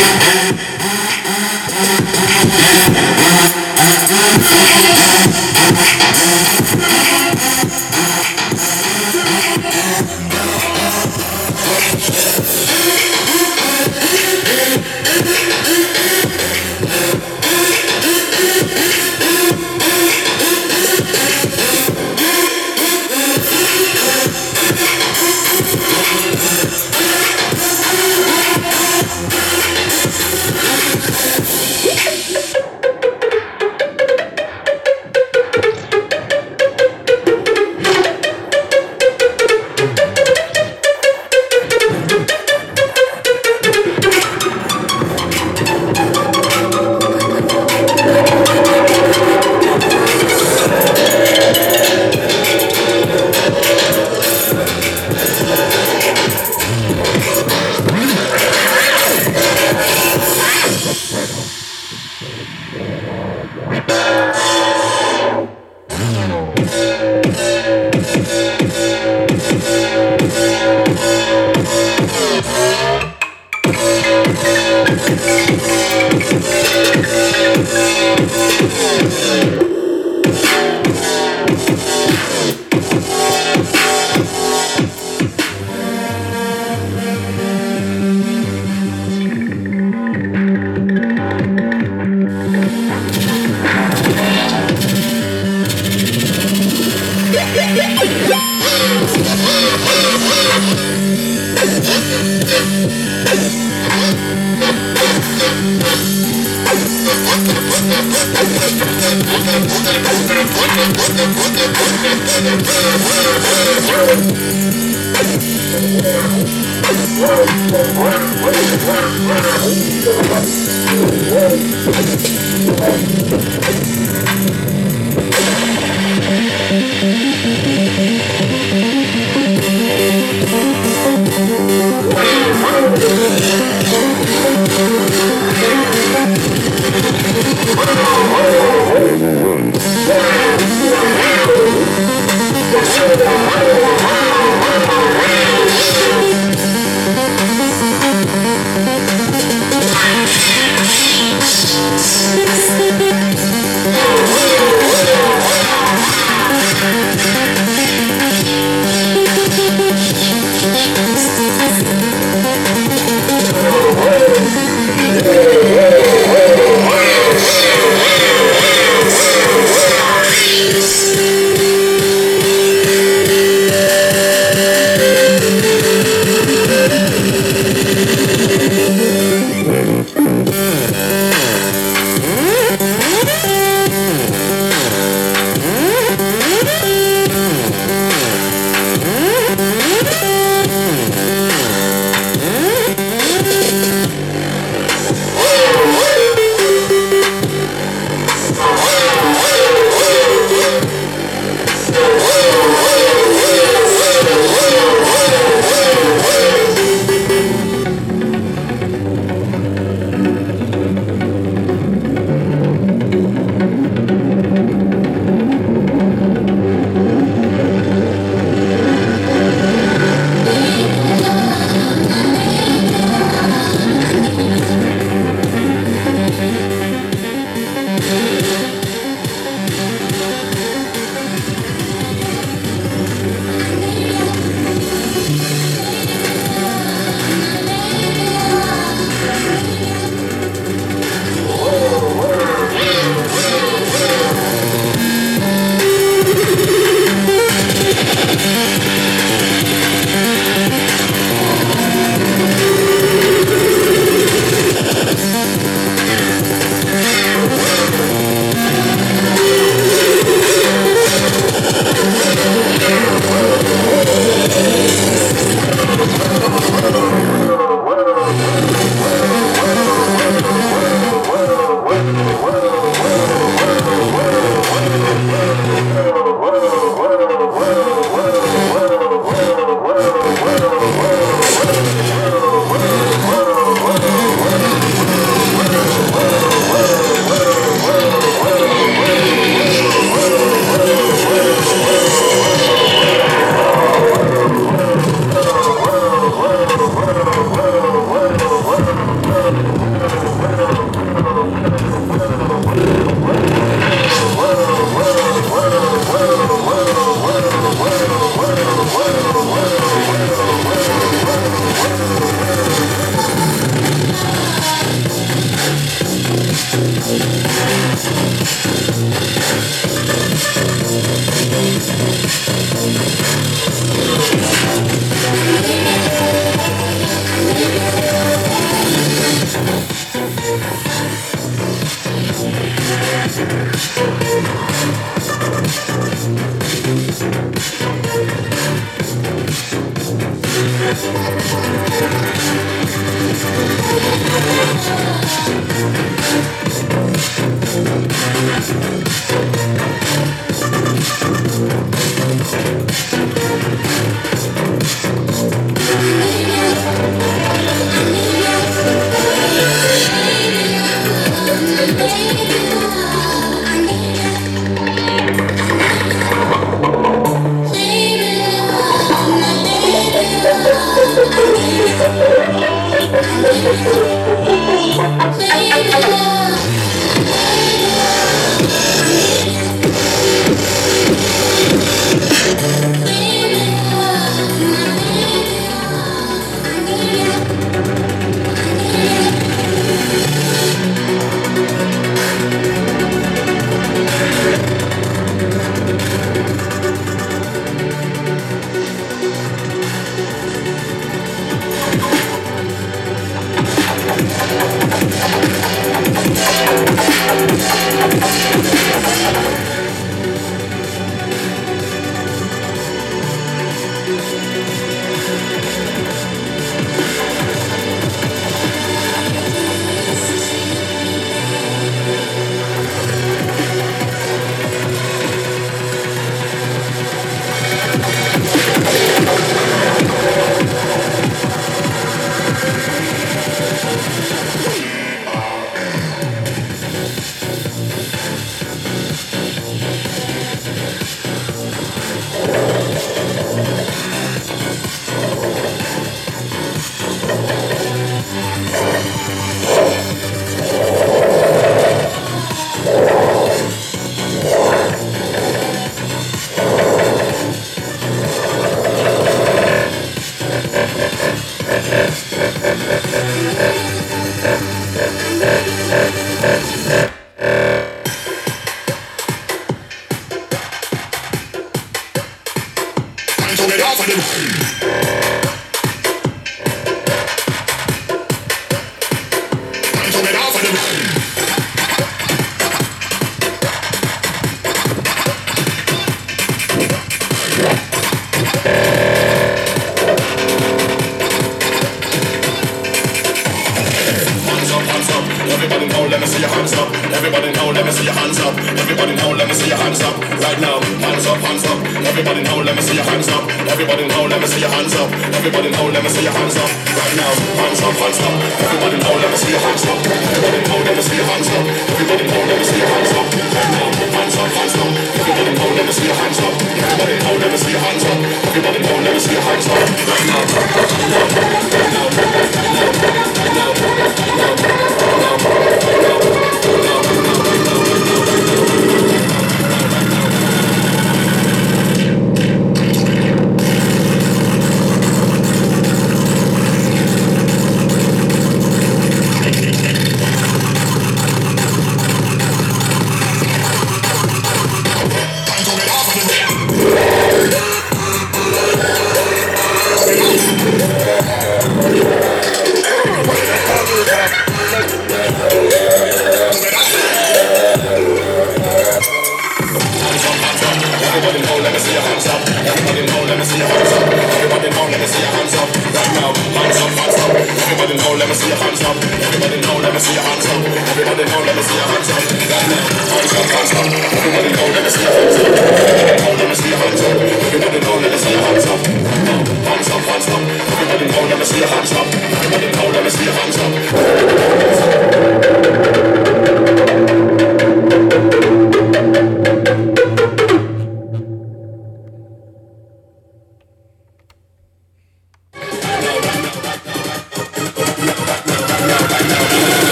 Let's go.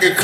make it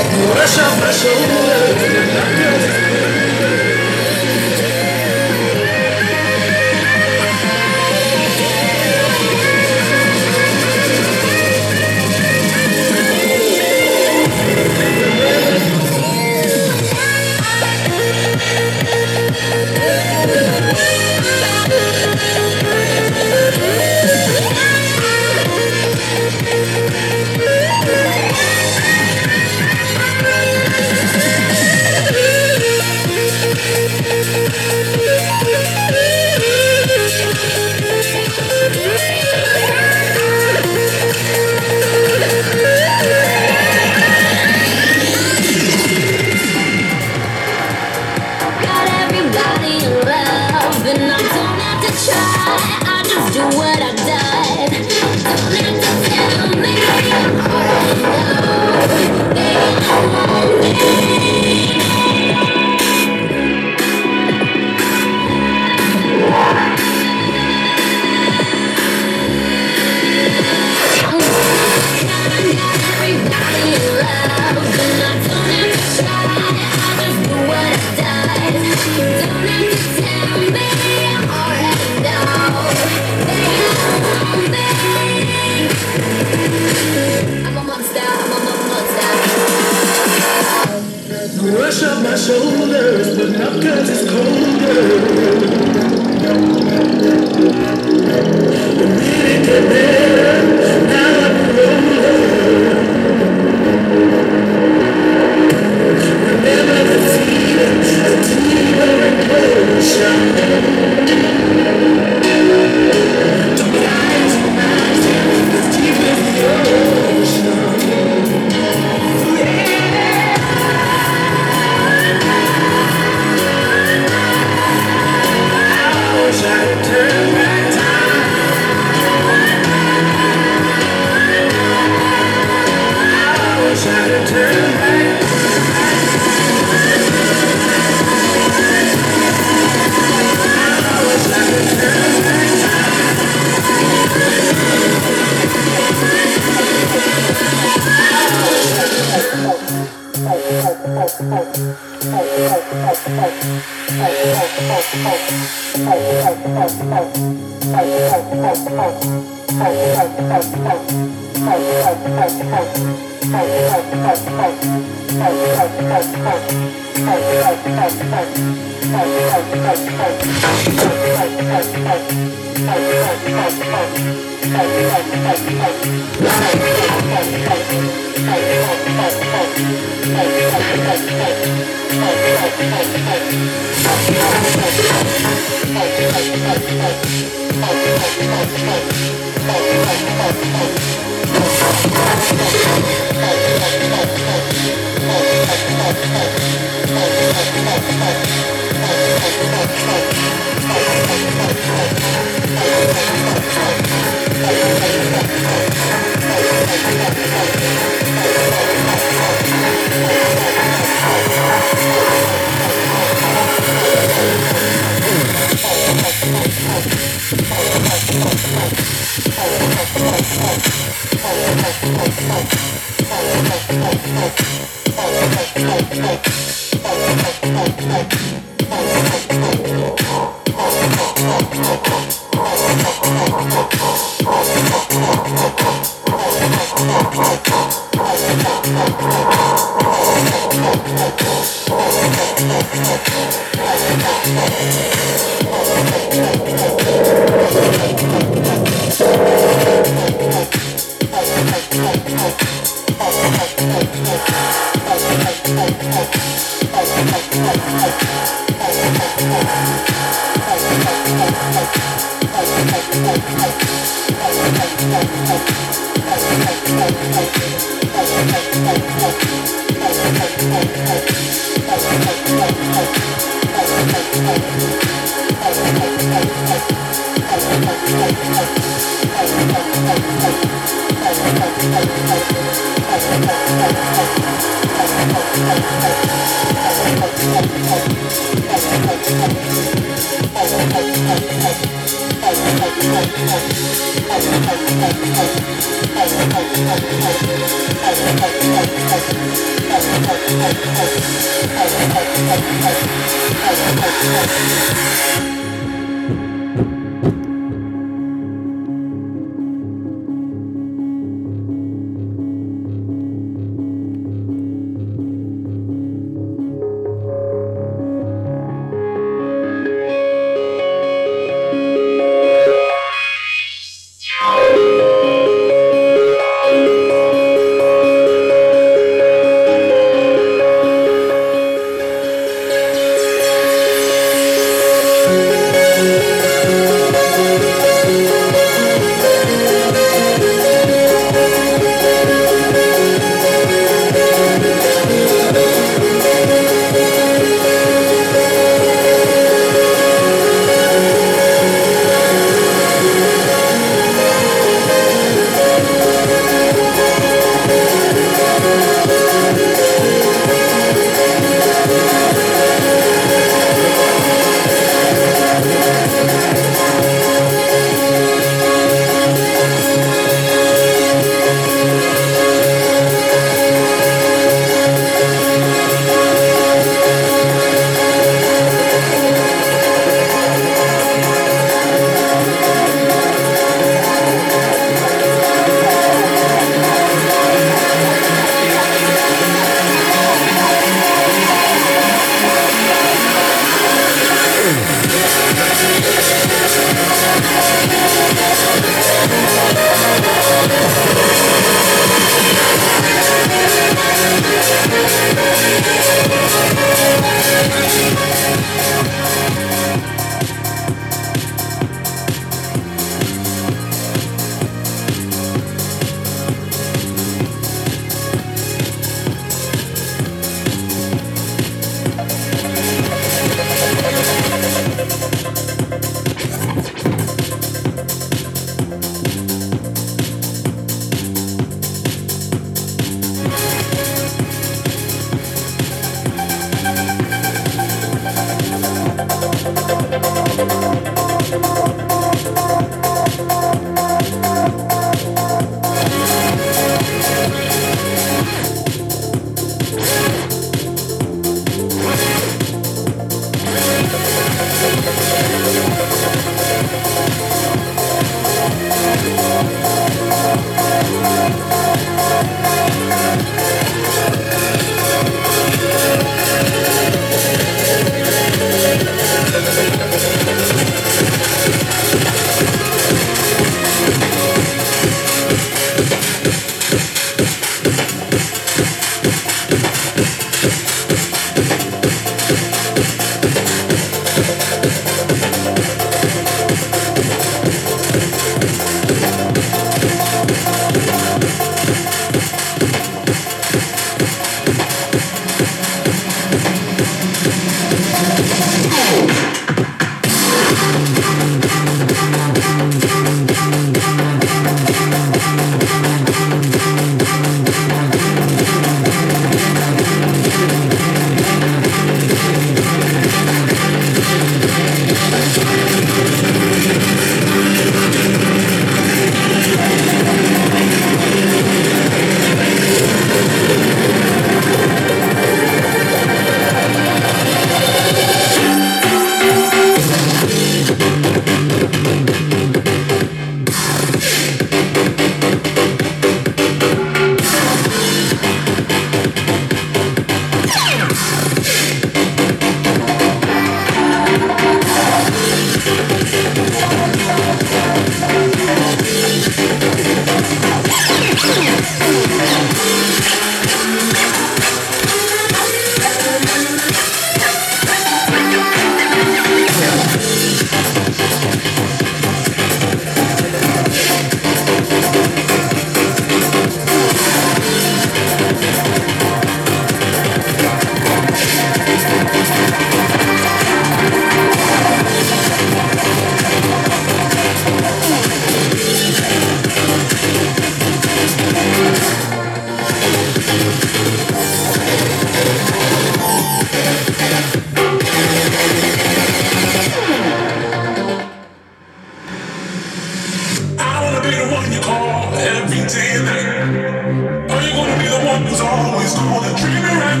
entertainment? Are you gonna be the one who's always gonna treat me right?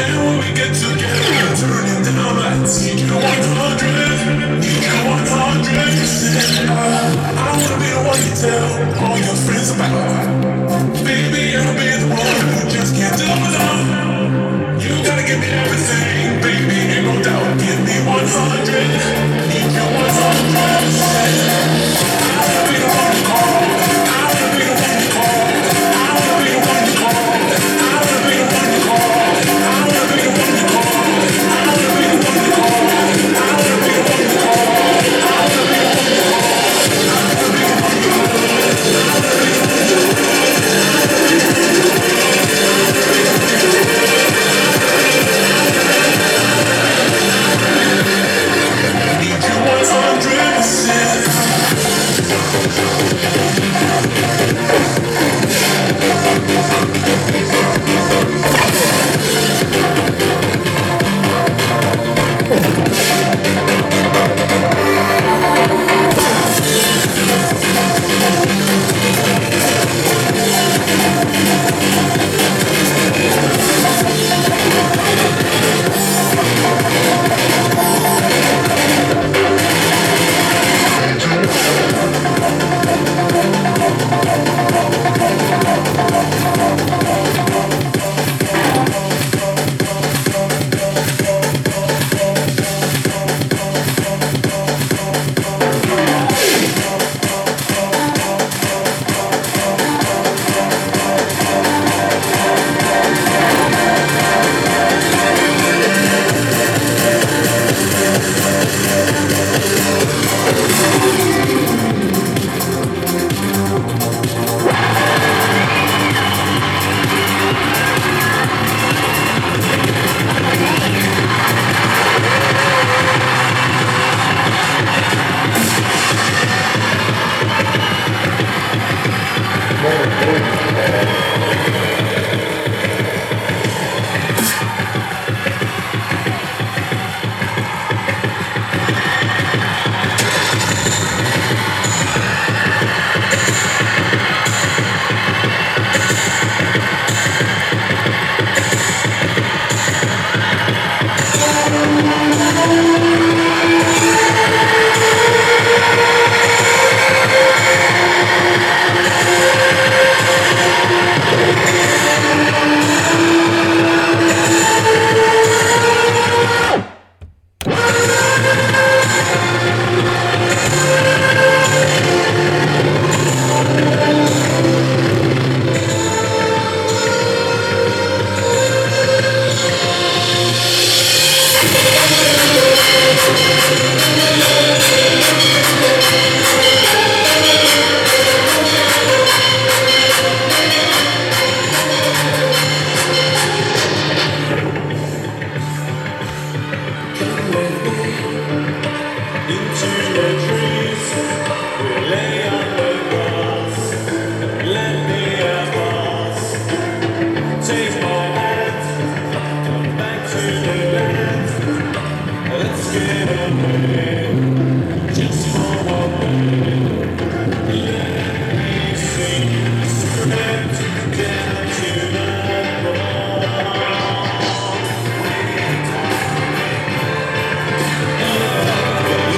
And when we get together, we'll turn it down like TK100, and I wanna be the one you tell all your friends about. Baby, I'll be the one who just can't do without. You gotta give me everything, baby, ain't no doubt. Give me 100, TK100.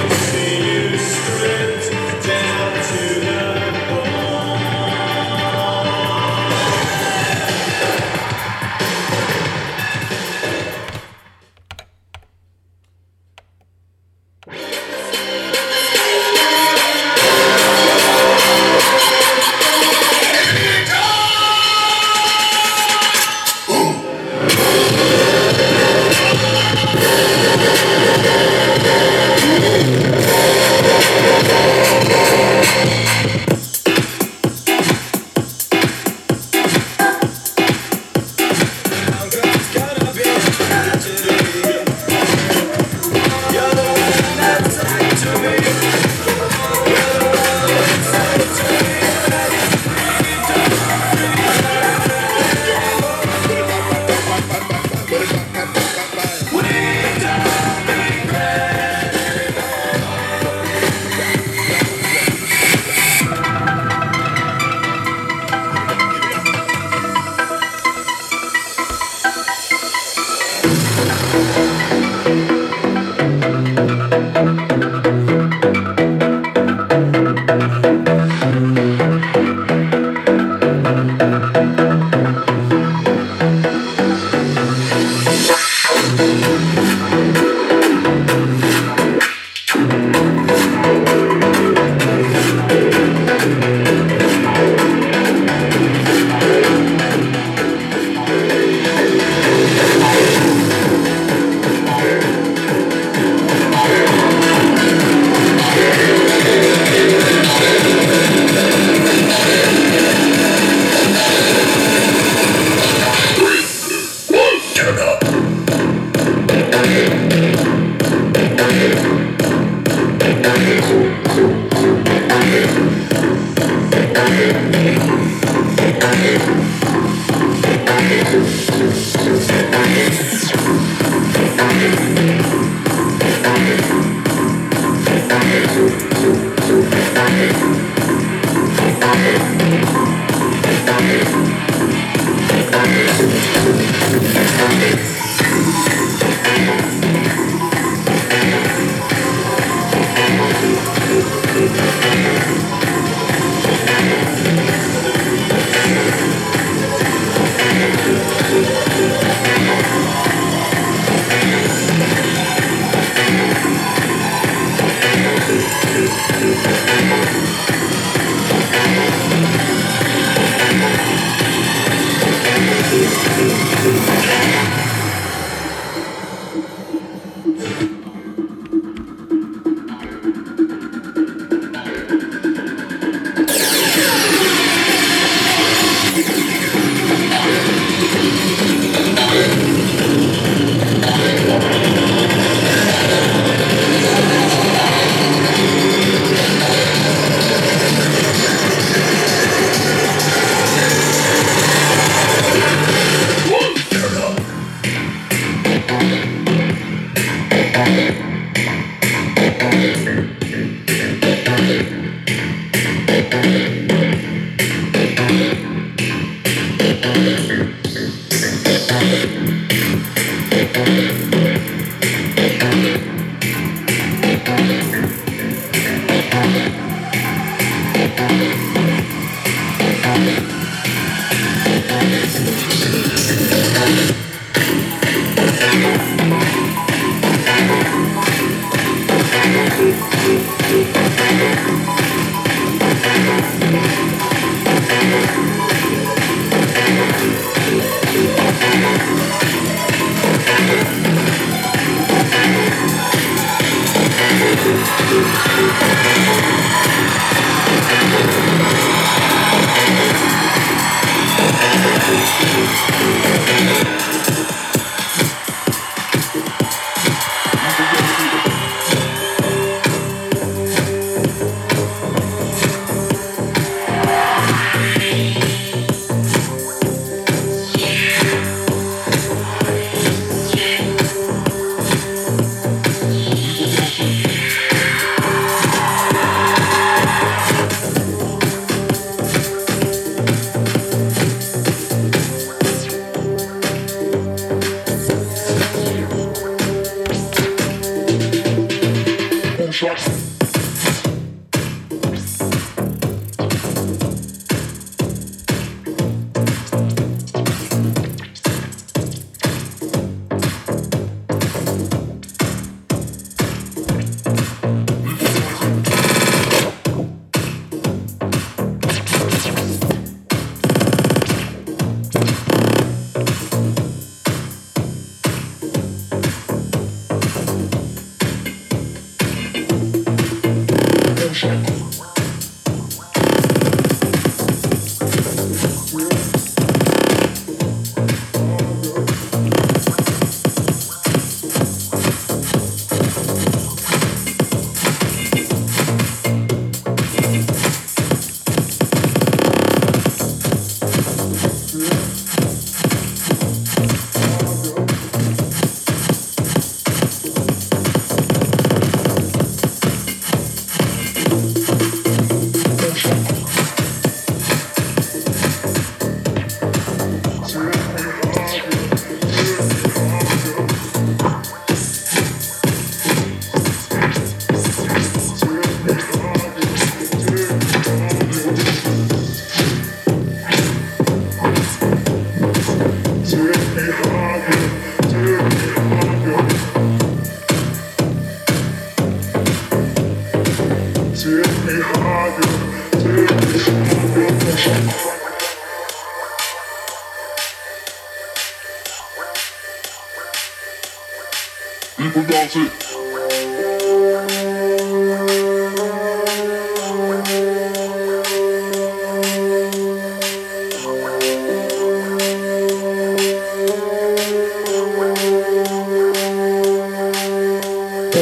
See you.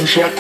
Check.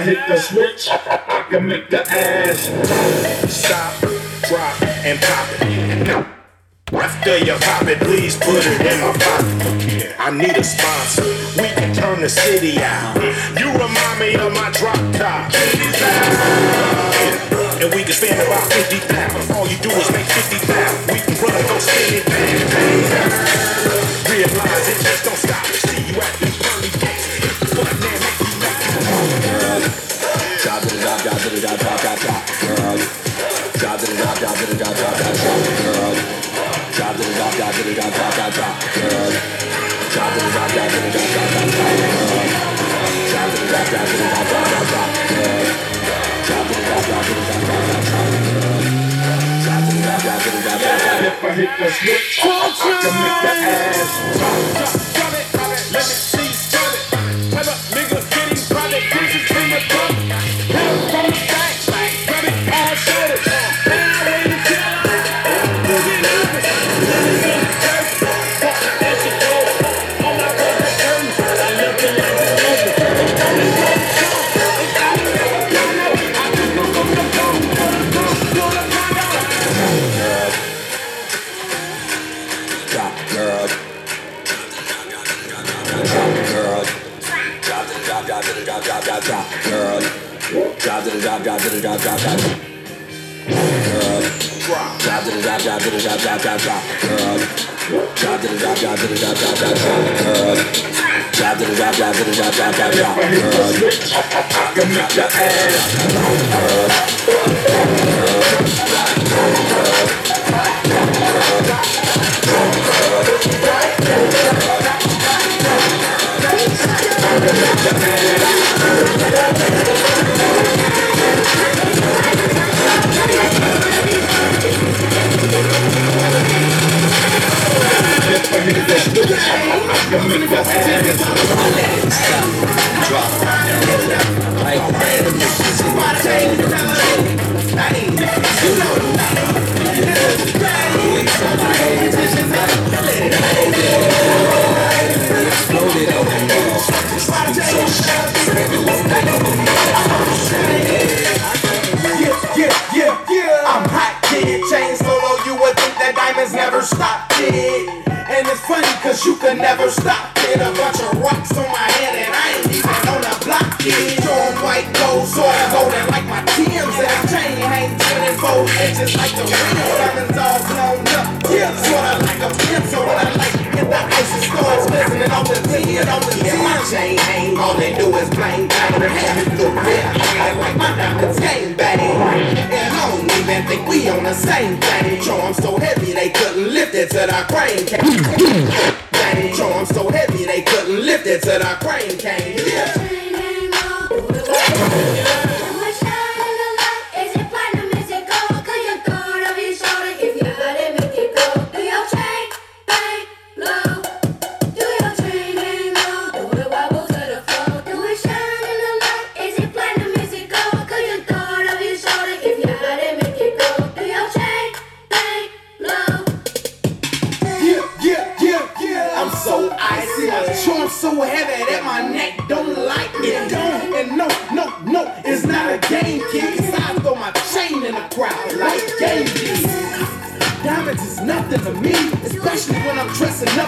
I hit the switch, I can make the ass stop, drop, and pop it. After you pop it, please put it in my pocket. I need a sponsor, we can turn the city out. You remind me of my drop top, and we can spend about 50,000. All you do is make 50,000. We can run and go spin it, bang, bang, bang. Realize it, just don't stop it. See you at these early days. It's what man make you make you home. Drop it, drop, drop, drop, drop, drop, drop, girl. Drop it, drop, drop, drop, drop, drop, drop, girl. Drop it, drop, drop, drop, drop, drop, drop, girl. Drop it, drop, drop, drop, drop, drop, drop, girl. Drop it, drop, drop, drop, drop, drop, drop, girl. Drop it, drop, drop, drop, drop, drop, drop, girl. Drop it, drop, drop, drop, drop, drop. If I hit the switch, I can make the ass drop it, drop it. Let me see, drop it. Have a nigga getting private pieces in the club. Hell from the back, grab it, all shut it.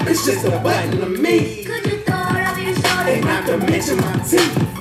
It's just a button to me. Could you throw it up your shoulder? And not to mention my teeth.